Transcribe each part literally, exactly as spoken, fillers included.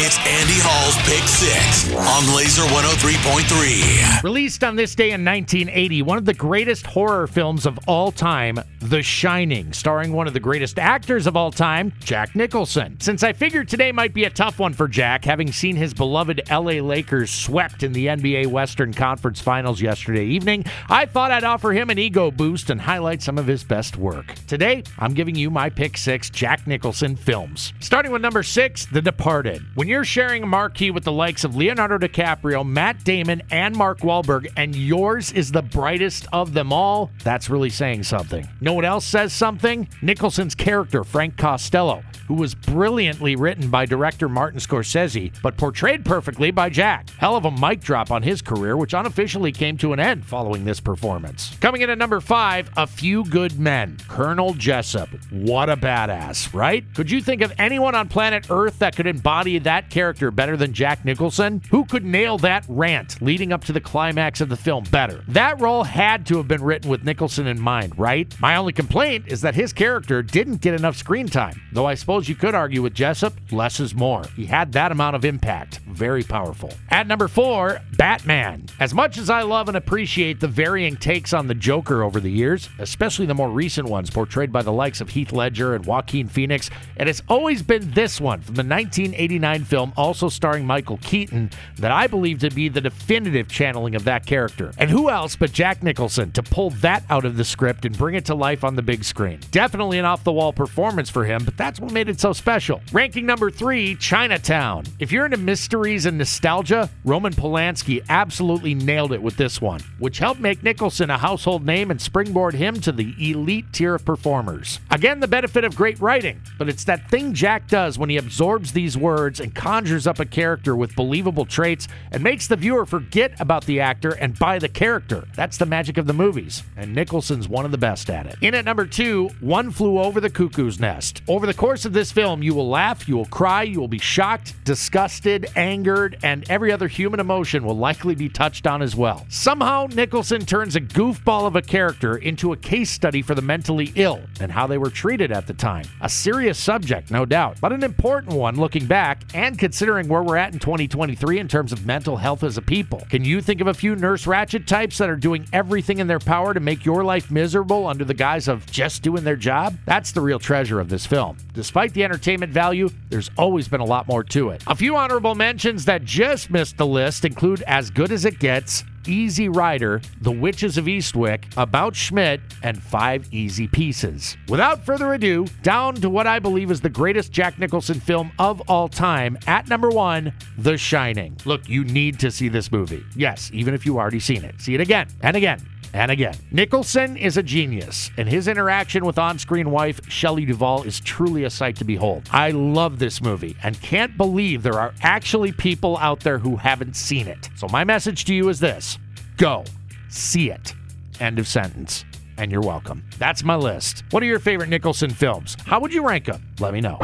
It's Andy Hall's Pick Six on Laser one oh three point three. Released on this day in nineteen eighty, one of the greatest horror films of all time, The Shining, starring one of the greatest actors of all time, Jack Nicholson. Since I figured today might be a tough one for Jack, having seen his beloved L A Lakers swept in the N B A Western Conference Finals yesterday evening, I thought I'd offer him an ego boost and highlight some of his best work. Today, I'm giving you my Pick Six Jack Nicholson films. Starting with number six, The Departed. When you're sharing a marquee with the likes of Leonardo DiCaprio, Matt Damon, and Mark Wahlberg, and yours is the brightest of them all, that's really saying something. No one else says something? Nicholson's character, Frank Costello, who was brilliantly written by director Martin Scorsese, but portrayed perfectly by Jack. Hell of a mic drop on his career, which unofficially came to an end following this performance. Coming in at number five, A Few Good Men. Colonel Jessup. What a badass, right? Could you think of anyone on planet Earth that could embody that character better than Jack Nicholson? Who could nail that rant leading up to the climax of the film better? That role had to have been written with Nicholson in mind, right? My only complaint is that his character didn't get enough screen time, though I suppose you could argue with Jessup, less is more. He had that amount of impact. Very powerful. At number four, Batman. As much as I love and appreciate the varying takes on the Joker over the years, especially the more recent ones portrayed by the likes of Heath Ledger and Joaquin Phoenix, it has always been this one from the nineteen eighty-nine film, also starring Michael Keaton, that I believe to be the definitive channeling of that character. And who else but Jack Nicholson to pull that out of the script and bring it to life on the big screen? Definitely an off-the-wall performance for him, but that's what made it so special. Ranking number three, Chinatown. If you're into mysteries and nostalgia, Roman Polanski absolutely nailed it with this one, which helped make Nicholson a household name and springboard him to the elite tier of performers. Again, the benefit of great writing, but it's that thing Jack does when he absorbs these words and conjures up a character with believable traits and makes the viewer forget about the actor and buy the character. That's the magic of the movies, and Nicholson's one of the best at it. In at number two, One Flew Over the Cuckoo's Nest. Over the course of this film, you will laugh, you will cry, you will be shocked, disgusted, angered, and every other human emotion will likely be touched on as well. Somehow, Nicholson turns a goofball of a character into a case study for the mentally ill and how they were treated at the time. A serious subject, no doubt, but an important one looking back, and And considering where we're at in twenty twenty-three in terms of mental health as a people. Can you think of a few Nurse Ratched types that are doing everything in their power to make your life miserable under the guise of just doing their job? That's the real treasure of this film. Despite the entertainment value, there's always been a lot more to it. A few honorable mentions that just missed the list include As Good As It Gets, Easy Rider, The Witches of Eastwick, About Schmidt, and Five Easy Pieces. Without further ado, down to what I believe is the greatest Jack Nicholson film of all time, at number one, The Shining. Look, you need to see this movie. Yes, even if you've already seen it. See it again and again. And again, Nicholson is a genius, and his interaction with on-screen wife Shelley Duvall is truly a sight to behold. I love this movie and can't believe there are actually people out there who haven't seen it. So my message to you is this: go, see it. End of sentence. And you're welcome. That's my list. What are your favorite Nicholson films? How would you rank them? Let me know.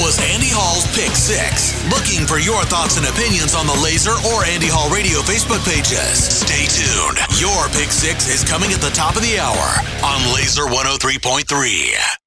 Was Andy Hall's Pick Six. Looking for your thoughts and opinions on the Laser or Andy Hall Radio Facebook pages. Stay tuned. Your Pick Six is coming at the top of the hour on Laser one oh three point three.